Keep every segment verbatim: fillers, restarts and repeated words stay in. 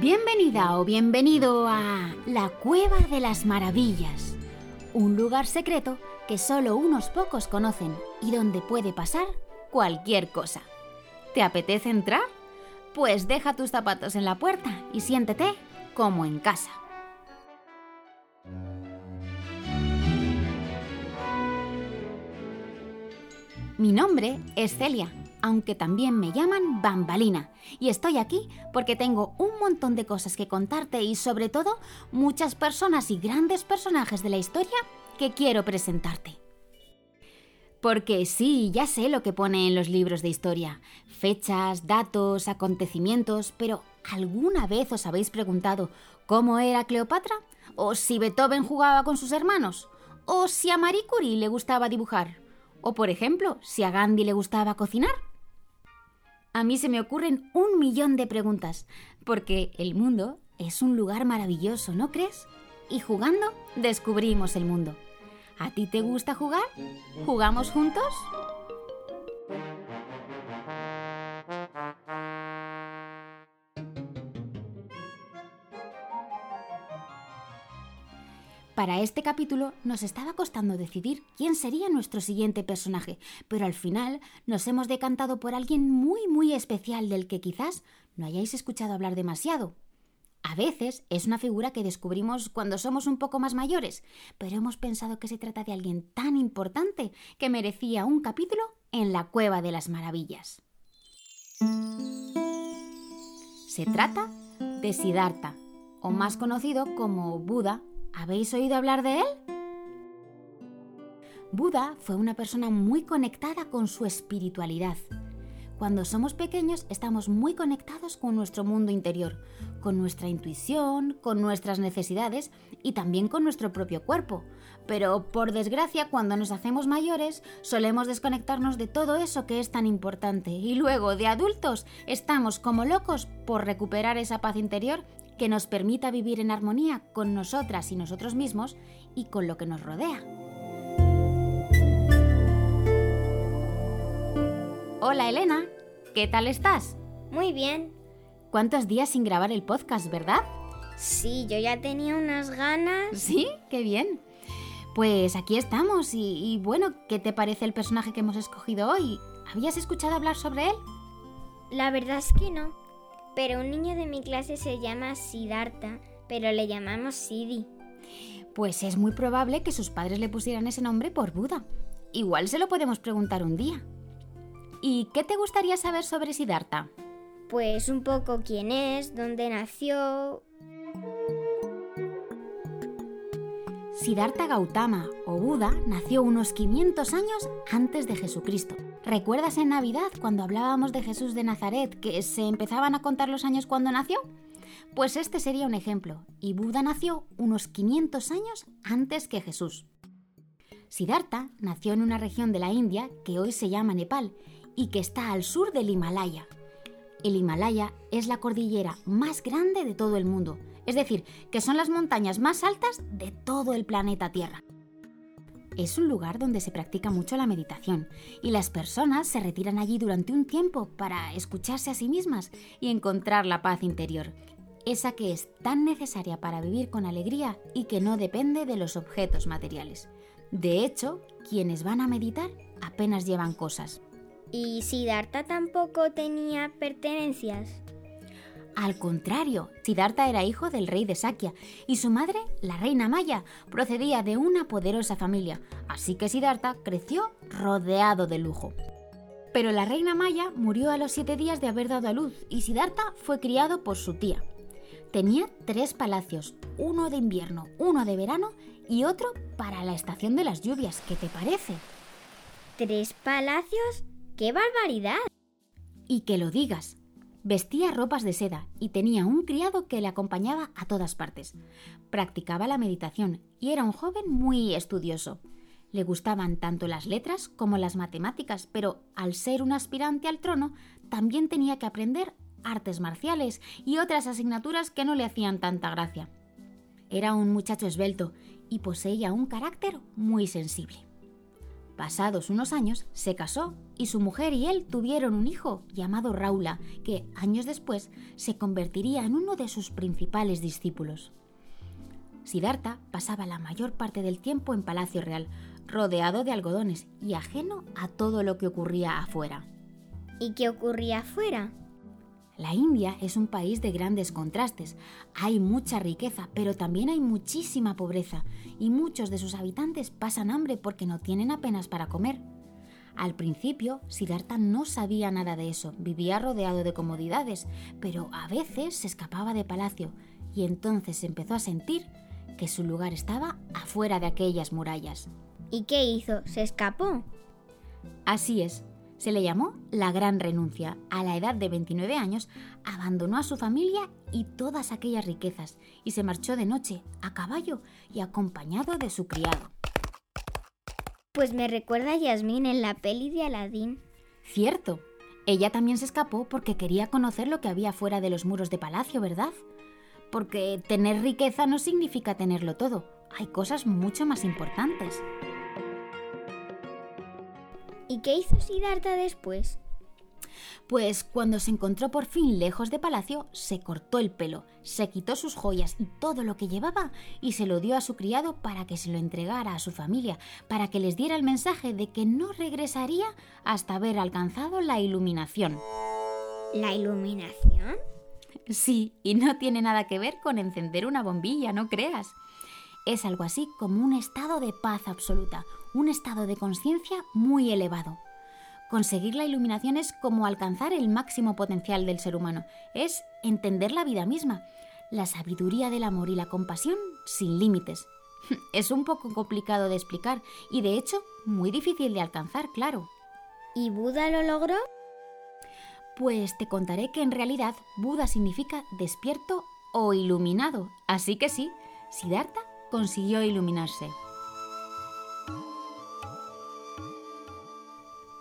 Bienvenida o bienvenido a La Cueva de las Maravillas, un lugar secreto que solo unos pocos conocen y donde puede pasar cualquier cosa. ¿Te apetece entrar? Pues deja tus zapatos en la puerta y siéntete como en casa. Mi nombre es Celia, aunque también me llaman Bambalina, y estoy aquí porque tengo un montón de cosas que contarte y, sobre todo, muchas personas y grandes personajes de la historia que quiero presentarte. Porque sí, ya sé lo que pone en los libros de historia, fechas, datos, acontecimientos, pero ¿alguna vez os habéis preguntado cómo era Cleopatra? ¿O si Beethoven jugaba con sus hermanos? ¿O si a Marie Curie le gustaba dibujar? O, por ejemplo, si a Gandhi le gustaba cocinar. A mí se me ocurren un millón de preguntas, porque el mundo es un lugar maravilloso, ¿no crees? Y jugando descubrimos el mundo. ¿A ti te gusta jugar? ¿Jugamos juntos? Para este capítulo nos estaba costando decidir quién sería nuestro siguiente personaje, pero al final nos hemos decantado por alguien muy muy especial del que quizás no hayáis escuchado hablar demasiado. A veces es una figura que descubrimos cuando somos un poco más mayores, pero hemos pensado que se trata de alguien tan importante que merecía un capítulo en la Cueva de las Maravillas. Se trata de Siddhartha, o más conocido como Buda. ¿Habéis oído hablar de él? Buda fue una persona muy conectada con su espiritualidad. Cuando somos pequeños estamos muy conectados con nuestro mundo interior, con nuestra intuición, con nuestras necesidades y también con nuestro propio cuerpo. Pero, por desgracia, cuando nos hacemos mayores solemos desconectarnos de todo eso que es tan importante y luego, de adultos, estamos como locos por recuperar esa paz interior que nos permita vivir en armonía con nosotras y nosotros mismos y con lo que nos rodea. Hola Elena, ¿qué tal estás? Muy bien. ¿Cuántos días sin grabar el podcast, verdad? Sí, yo ya tenía unas ganas. ¿Sí? ¡Qué bien! Pues aquí estamos y, y bueno, ¿qué te parece el personaje que hemos escogido hoy? ¿Habías escuchado hablar sobre él? La verdad es que no. Pero un niño de mi clase se llama Siddhartha, pero le llamamos Siddhi. Pues es muy probable que sus padres le pusieran ese nombre por Buda. Igual se lo podemos preguntar un día. ¿Y qué te gustaría saber sobre Siddhartha? Pues un poco quién es, dónde nació... Siddhartha Gautama, o Buda, nació unos quinientos años antes de Jesucristo. ¿Recuerdas en Navidad cuando hablábamos de Jesús de Nazaret que se empezaban a contar los años cuando nació? Pues este sería un ejemplo, y Buda nació unos quinientos años antes que Jesús. Siddhartha nació en una región de la India que hoy se llama Nepal y que está al sur del Himalaya. El Himalaya es la cordillera más grande de todo el mundo. Es decir, que son las montañas más altas de todo el planeta Tierra. Es un lugar donde se practica mucho la meditación y las personas se retiran allí durante un tiempo para escucharse a sí mismas y encontrar la paz interior, esa que es tan necesaria para vivir con alegría y que no depende de los objetos materiales. De hecho, quienes van a meditar apenas llevan cosas. ¿Y Siddhartha tampoco tenía pertenencias? Al contrario, Siddhartha era hijo del rey de Sakia y su madre, la reina Maya, procedía de una poderosa familia, así que Siddhartha creció rodeado de lujo. Pero la reina Maya murió a los siete días de haber dado a luz y Siddhartha fue criado por su tía. Tenía tres palacios, uno de invierno, uno de verano y otro para la estación de las lluvias. ¿Qué te parece? ¿Tres palacios? ¡Qué barbaridad! Y que lo digas. Vestía ropas de seda y tenía un criado que le acompañaba a todas partes. Practicaba la meditación y era un joven muy estudioso. Le gustaban tanto las letras como las matemáticas, pero al ser un aspirante al trono, también tenía que aprender artes marciales y otras asignaturas que no le hacían tanta gracia. Era un muchacho esbelto y poseía un carácter muy sensible. Pasados unos años, se casó y su mujer y él tuvieron un hijo llamado Raula, que años después se convertiría en uno de sus principales discípulos. Siddhartha pasaba la mayor parte del tiempo en Palacio Real, rodeado de algodones y ajeno a todo lo que ocurría afuera. ¿Y qué ocurría afuera? La India es un país de grandes contrastes. Hay mucha riqueza, pero también hay muchísima pobreza, y muchos de sus habitantes pasan hambre porque no tienen apenas para comer. Al principio, Siddhartha no sabía nada de eso, vivía rodeado de comodidades, pero a veces se escapaba de palacio, y entonces empezó a sentir que su lugar estaba afuera de aquellas murallas. ¿Y qué hizo? ¿Se escapó? Así es. Se le llamó la Gran Renuncia. A la edad de veintinueve años, abandonó a su familia y todas aquellas riquezas y se marchó de noche, a caballo y acompañado de su criado. Pues me recuerda a Yasmín en la peli de Aladín. Cierto. Ella también se escapó porque quería conocer lo que había fuera de los muros de palacio, ¿verdad? Porque tener riqueza no significa tenerlo todo. Hay cosas mucho más importantes. ¿Y qué hizo Siddhartha después? Pues cuando se encontró por fin lejos de palacio, se cortó el pelo, se quitó sus joyas y todo lo que llevaba y se lo dio a su criado para que se lo entregara a su familia, para que les diera el mensaje de que no regresaría hasta haber alcanzado la iluminación. ¿La iluminación? Sí, y no tiene nada que ver con encender una bombilla, no creas. Es algo así como un estado de paz absoluta, un estado de conciencia muy elevado. Conseguir la iluminación es como alcanzar el máximo potencial del ser humano, es entender la vida misma, la sabiduría del amor y la compasión sin límites. Es un poco complicado de explicar y de hecho muy difícil de alcanzar, claro. ¿Y Buda lo logró? Pues te contaré que en realidad Buda significa despierto o iluminado, así que sí, Siddhartha consiguió iluminarse.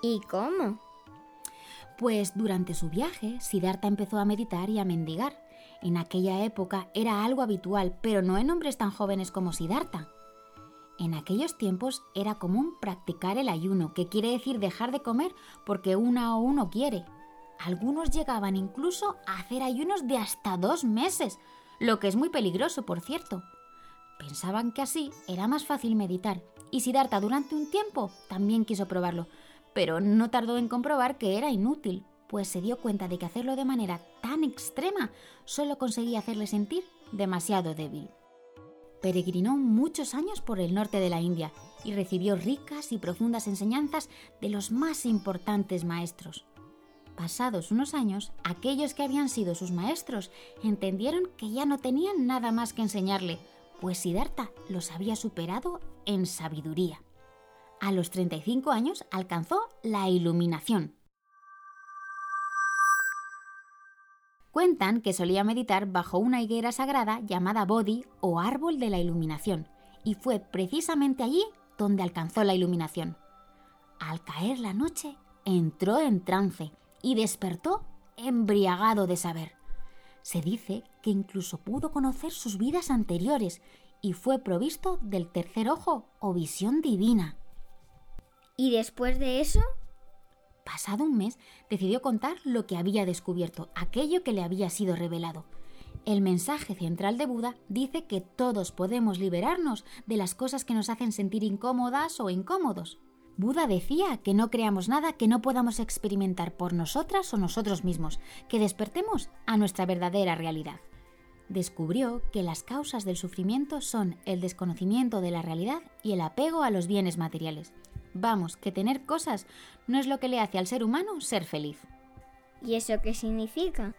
¿Y cómo? Pues durante su viaje, Siddhartha empezó a meditar y a mendigar. En aquella época era algo habitual, pero no en hombres tan jóvenes como Siddhartha. En aquellos tiempos era común practicar el ayuno, que quiere decir dejar de comer porque una o uno quiere. Algunos llegaban incluso a hacer ayunos de hasta dos meses, lo que es muy peligroso, por cierto. Pensaban que así era más fácil meditar, y Siddhartha durante un tiempo también quiso probarlo, pero no tardó en comprobar que era inútil, pues se dio cuenta de que hacerlo de manera tan extrema solo conseguía hacerle sentir demasiado débil. Peregrinó muchos años por el norte de la India y recibió ricas y profundas enseñanzas de los más importantes maestros. Pasados unos años, aquellos que habían sido sus maestros entendieron que ya no tenían nada más que enseñarle, pues Siddhartha los había superado en sabiduría. A los treinta y cinco años alcanzó la iluminación. Cuentan que solía meditar bajo una higuera sagrada llamada Bodhi o árbol de la iluminación, y fue precisamente allí donde alcanzó la iluminación. Al caer la noche, entró en trance y despertó embriagado de saber. Se dice que incluso pudo conocer sus vidas anteriores y fue provisto del tercer ojo o visión divina. ¿Y después de eso? Pasado un mes, decidió contar lo que había descubierto, aquello que le había sido revelado. El mensaje central de Buda dice que todos podemos liberarnos de las cosas que nos hacen sentir incómodas o incómodos. Buda decía que no creamos nada que no podamos experimentar por nosotras o nosotros mismos, que despertemos a nuestra verdadera realidad. Descubrió que las causas del sufrimiento son el desconocimiento de la realidad y el apego a los bienes materiales. Vamos, que tener cosas no es lo que le hace al ser humano ser feliz. ¿Y eso qué significa?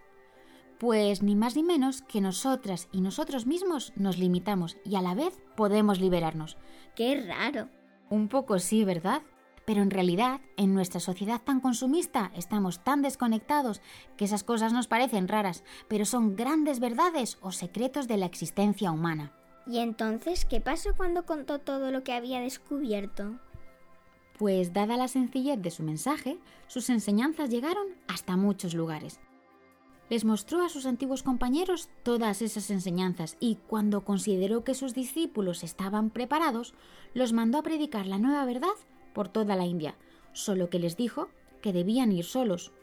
Pues ni más ni menos que nosotras y nosotros mismos nos limitamos y a la vez podemos liberarnos. ¡Qué raro! Un poco sí, ¿verdad? Pero en realidad, en nuestra sociedad tan consumista, estamos tan desconectados que esas cosas nos parecen raras, pero son grandes verdades o secretos de la existencia humana. ¿Y entonces qué pasó cuando contó todo lo que había descubierto? Pues dada la sencillez de su mensaje, sus enseñanzas llegaron hasta muchos lugares. Les mostró a sus antiguos compañeros todas esas enseñanzas y cuando consideró que sus discípulos estaban preparados, los mandó a predicar la nueva verdad por toda la India, solo que les dijo que debían ir solos.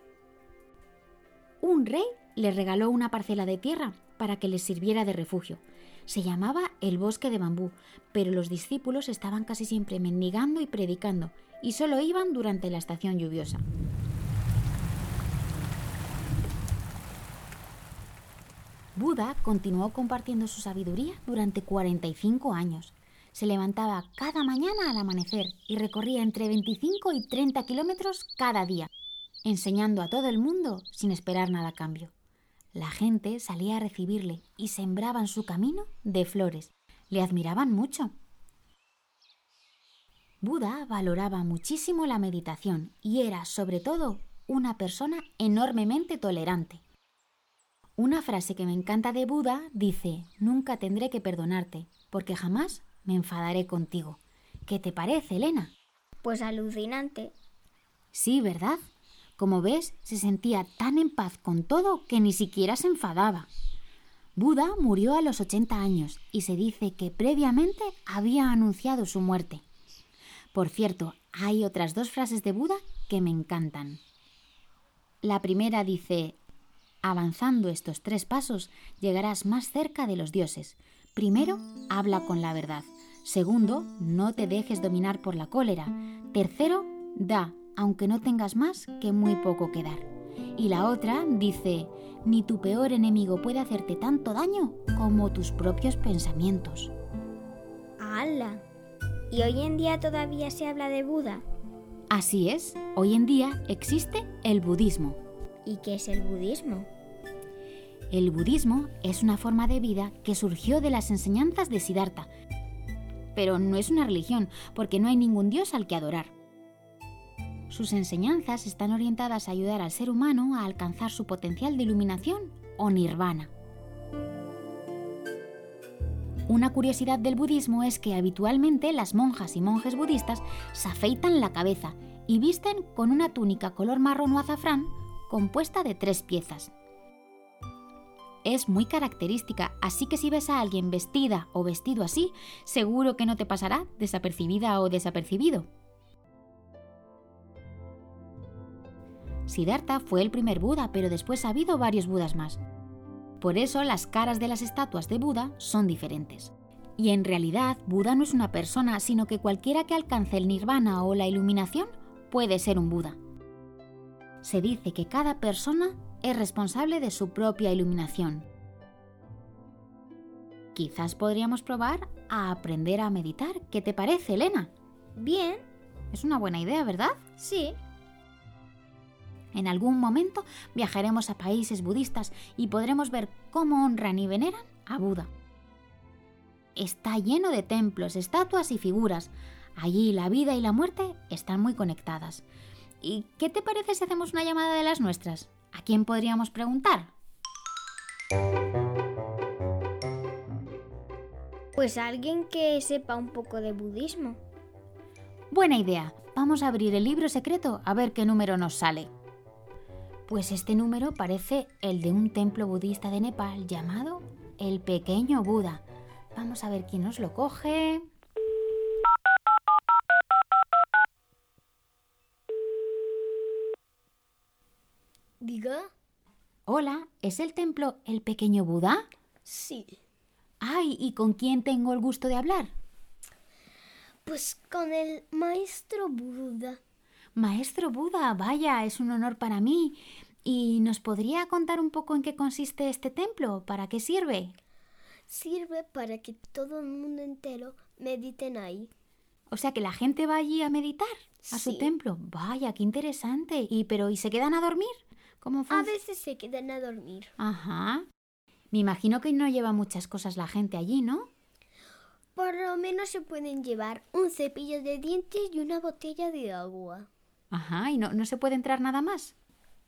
Un rey les regaló una parcela de tierra para que les sirviera de refugio. Se llamaba el bosque de bambú, pero los discípulos estaban casi siempre mendigando y predicando, y solo iban durante la estación lluviosa. Buda continuó compartiendo su sabiduría durante cuarenta y cinco años. Se levantaba cada mañana al amanecer y recorría entre veinticinco y treinta kilómetros cada día, enseñando a todo el mundo sin esperar nada a cambio. La gente salía a recibirle y sembraban su camino de flores. Le admiraban mucho. Buda valoraba muchísimo la meditación y era, sobre todo, una persona enormemente tolerante. Una frase que me encanta de Buda dice: nunca tendré que perdonarte, porque jamás me enfadaré contigo. ¿Qué te parece, Elena? Pues alucinante. Sí, ¿verdad? Como ves, se sentía tan en paz con todo que ni siquiera se enfadaba. Buda murió a los ochenta años y se dice que previamente había anunciado su muerte. Por cierto, hay otras dos frases de Buda que me encantan. La primera dice: avanzando estos tres pasos, llegarás más cerca de los dioses. Primero, habla con la verdad. Segundo, no te dejes dominar por la cólera. Tercero, da, aunque no tengas más que muy poco que dar. Y la otra dice: ni tu peor enemigo puede hacerte tanto daño como tus propios pensamientos. ¡Hala! ¿Y hoy en día todavía se habla de Buda? Así es, hoy en día existe el budismo. ¿Y qué es el budismo? El budismo es una forma de vida que surgió de las enseñanzas de Siddhartha, pero no es una religión porque no hay ningún dios al que adorar. Sus enseñanzas están orientadas a ayudar al ser humano a alcanzar su potencial de iluminación o nirvana. Una curiosidad del budismo es que habitualmente las monjas y monjes budistas se afeitan la cabeza y visten con una túnica color marrón o azafrán compuesta de tres piezas. Es muy característica, así que si ves a alguien vestida o vestido así, seguro que no te pasará desapercibida o desapercibido. Siddhartha fue el primer Buda, pero después ha habido varios Budas más. Por eso las caras de las estatuas de Buda son diferentes. Y en realidad, Buda no es una persona, sino que cualquiera que alcance el nirvana o la iluminación puede ser un Buda. Se dice que cada persona es responsable de su propia iluminación. Quizás podríamos probar a aprender a meditar. ¿Qué te parece, Elena? Bien. Es una buena idea, ¿verdad? Sí. En algún momento viajaremos a países budistas y podremos ver cómo honran y veneran a Buda. Está lleno de templos, estatuas y figuras. Allí la vida y la muerte están muy conectadas. ¿Y qué te parece si hacemos una llamada de las nuestras? ¿A quién podríamos preguntar? Pues a alguien que sepa un poco de budismo. Buena idea. Vamos a abrir el libro secreto a ver qué número nos sale. Pues este número parece el de un templo budista de Nepal llamado El Pequeño Buda. Vamos a ver quién nos lo coge. ¿Diga? Hola, ¿es el templo El Pequeño Buda? Sí. Ay, ¿y con quién tengo el gusto de hablar? Pues con el maestro Buda. Maestro Buda, vaya, es un honor para mí. ¿Y nos podría contar un poco en qué consiste este templo? ¿Para qué sirve? Sirve para que todo el mundo entero mediten ahí. O sea, que la gente va allí a meditar, a sí. Su templo. Vaya, qué interesante. ¿Y pero y se quedan a dormir? ¿Cómo fun- a veces se quedan a dormir. Ajá. Me imagino que no lleva muchas cosas la gente allí, ¿no? Por lo menos se pueden llevar un cepillo de dientes y una botella de agua. Ajá. ¿Y no, no se puede entrar nada más?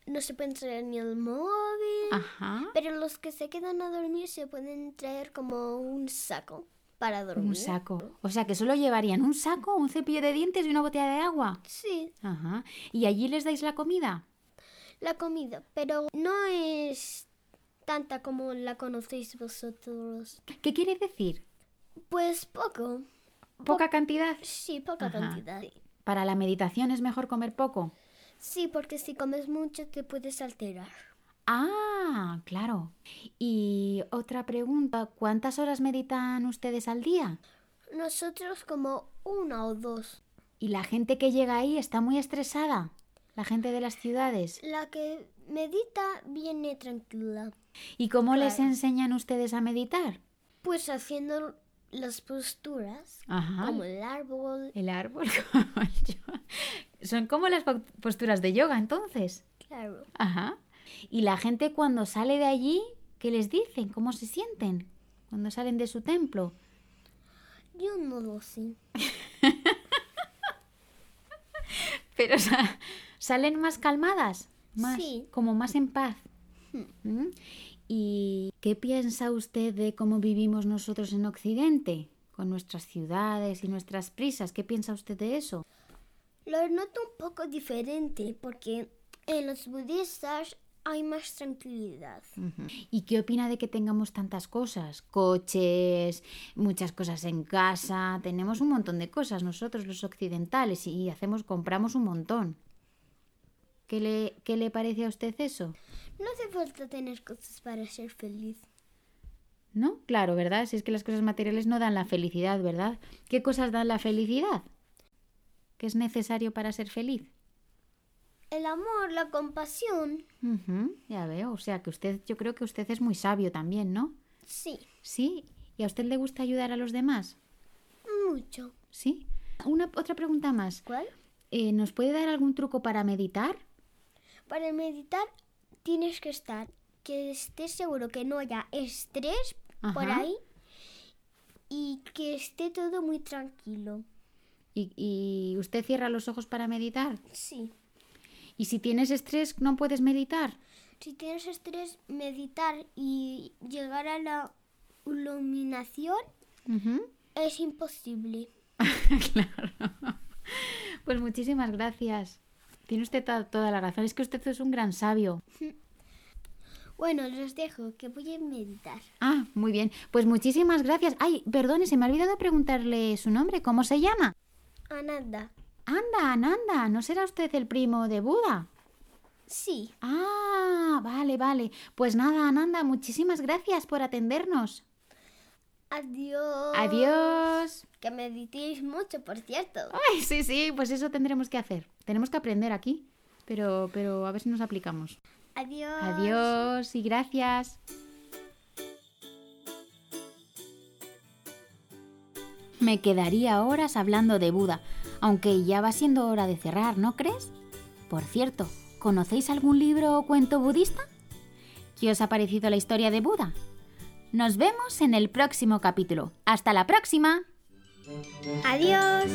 No se puede traer ni el móvil. Ajá. Pero los que se quedan a dormir se pueden traer como un saco para dormir. Un saco. O sea, que solo llevarían un saco, un cepillo de dientes y una botella de agua. Sí. Ajá. ¿Y allí les dais la comida? La comida, pero no es tanta como la conocéis vosotros. ¿Qué quiere decir? Pues poco. ¿Poca po- cantidad? Sí, poca Ajá. cantidad. ¿Para la meditación es mejor comer poco? Sí, porque si comes mucho te puedes alterar. Ah, claro. Y otra pregunta, ¿cuántas horas meditan ustedes al día? Nosotros como una o dos. ¿Y la gente que llega ahí está muy estresada? ¿La gente de las ciudades? La que medita viene tranquila. ¿Y cómo claro. les enseñan ustedes a meditar? Pues haciendo las posturas, Ajá. como el árbol. El árbol, como el yoga. Son como las posturas de yoga, entonces. Claro. Ajá. ¿Y la gente cuando sale de allí, qué les dicen? ¿Cómo se sienten cuando salen de su templo? Yo no lo sé. Pero, o sea, ¿salen más calmadas? Más, sí. Como más en paz. ¿Mm? ¿Y qué piensa usted de cómo vivimos nosotros en Occidente? Con nuestras ciudades y nuestras prisas. ¿Qué piensa usted de eso? Lo noto un poco diferente porque en los budistas hay más tranquilidad. Uh-huh. ¿Y qué opina de que tengamos tantas cosas? Coches, muchas cosas en casa, tenemos un montón de cosas nosotros los occidentales y hacemos, compramos un montón. ¿Qué le, qué le parece a usted eso? No hace falta tener cosas para ser feliz. ¿No? Claro, ¿verdad? Si es que las cosas materiales no dan la felicidad, ¿verdad? ¿Qué cosas dan la felicidad? ¿Qué es necesario para ser feliz? El amor, la compasión. Uh-huh, ya veo, o sea que usted, yo creo que usted es muy sabio también, ¿no? Sí. ¿Sí? ¿Y a usted le gusta ayudar a los demás? Mucho. ¿Sí? Una, otra pregunta más. ¿Cuál? Eh, ¿nos puede dar algún truco para meditar? Para meditar tienes que estar, que estés seguro que no haya estrés Ajá. por ahí y que esté todo muy tranquilo. ¿Y, y usted cierra los ojos para meditar? Sí. ¿Y si tienes estrés, no puedes meditar? Si tienes estrés, meditar y llegar a la iluminación uh-huh. es imposible. Claro. Pues muchísimas gracias. Tiene usted ta- toda la razón. Es que usted es un gran sabio. Bueno, los dejo, que voy a meditar. Ah, muy bien. Pues muchísimas gracias. Ay, perdone, se me ha olvidado preguntarle su nombre. ¿Cómo se llama? Ananda. Anda, Ananda, ¿no será usted el primo de Buda? Sí. Ah, vale, vale. Pues nada, Ananda, muchísimas gracias por atendernos. Adiós. Adiós. Que meditéis mucho, por cierto. Ay, sí, sí, pues eso tendremos que hacer. Tenemos que aprender aquí, pero, pero a ver si nos aplicamos. Adiós. Adiós y gracias. Me quedaría horas hablando de Buda, aunque ya va siendo hora de cerrar, ¿no crees? Por cierto, ¿conocéis algún libro o cuento budista? ¿Qué os ha parecido la historia de Buda? Nos vemos en el próximo capítulo. ¡Hasta la próxima! ¡Adiós!